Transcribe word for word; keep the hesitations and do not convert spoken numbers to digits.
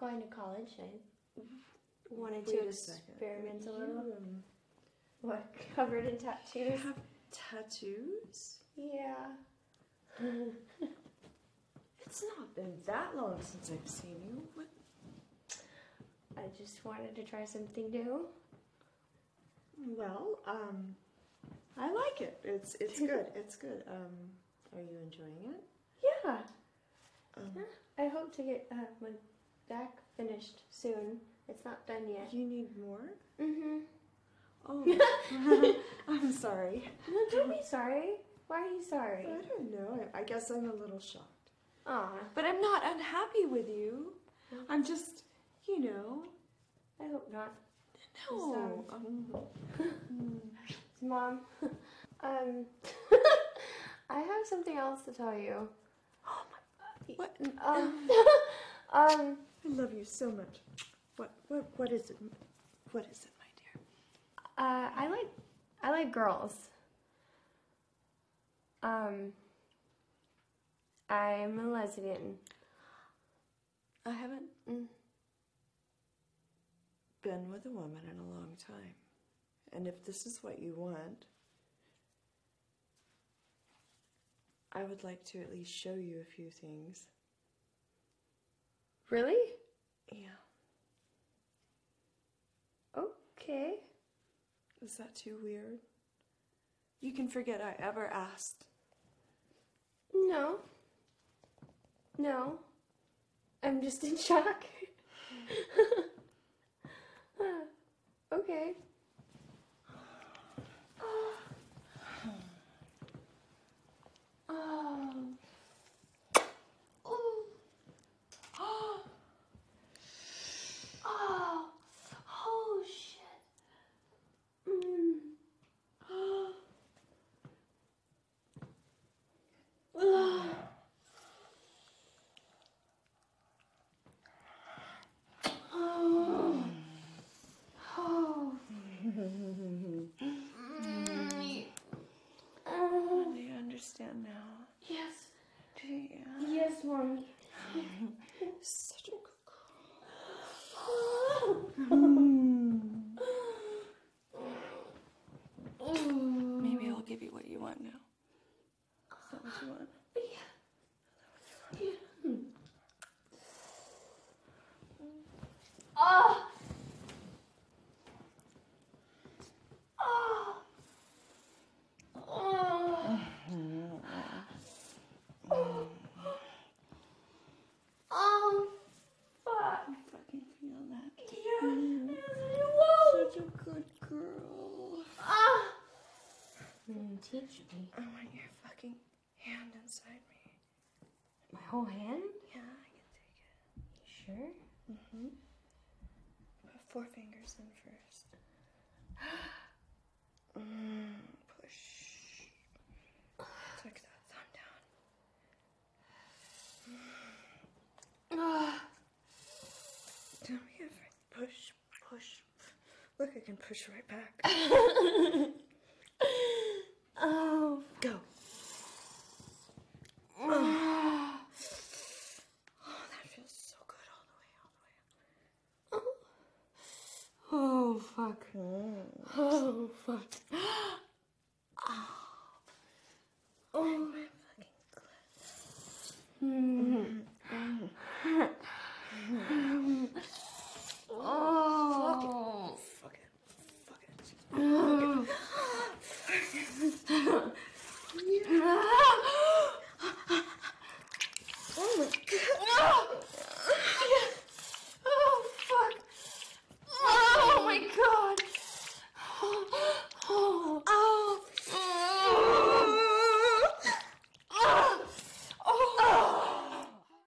going to college, I wanted Wait to experiment a, a little. You... What? Covered in tattoos? You have tattoos? Yeah. It's not been that long since I've seen you. What? I just wanted to try something new. Well, um, I like it. It's it's good. It's good. Um, are you enjoying it? Yeah. Um, yeah. I hope to get uh, my back finished soon. It's not done yet. You need more? Mm-hmm. Oh, I'm sorry. No, don't be sorry. Why are you sorry? I don't know. I guess I'm a little shocked. Aw. But I'm not unhappy with you. I'm just, you know. I hope not. No. So, um, Mom, um, I have something else to tell you. Oh my God. What? Um, um, I love you so much. What? What? What is it? What is it, my dear? Uh, I like, I like girls. Um, I'm a lesbian. I haven't mm, been with a woman in a long time. And if this is what you want, I would like to at least show you a few things. Really? Yeah. Okay. Is that too weird? You can forget I ever asked. No. No. I'm just in shock. Okay. Oh. Oh. Oh. Oh. Oh. Oh shit. Mm. Oh. Oh. Now. Yes. Do you? Yes, Mommy. Such a good girl. Mm. Maybe I'll give you what you want now. Is that what you want? Yeah. Is that what you want? Yeah. Mm. Oh! Teach me. I want your fucking hand inside me. My whole hand? Yeah, I can take it. You sure? Mm-hmm. Put four fingers in first. Mm, push. Tuck that thumb down. Ah. Don't be afraid. Push, push. Look, I can push right back. Oh, go. Oh. Oh, that feels so good all the way, all the way. Oh, oh fuck. Oh, fuck.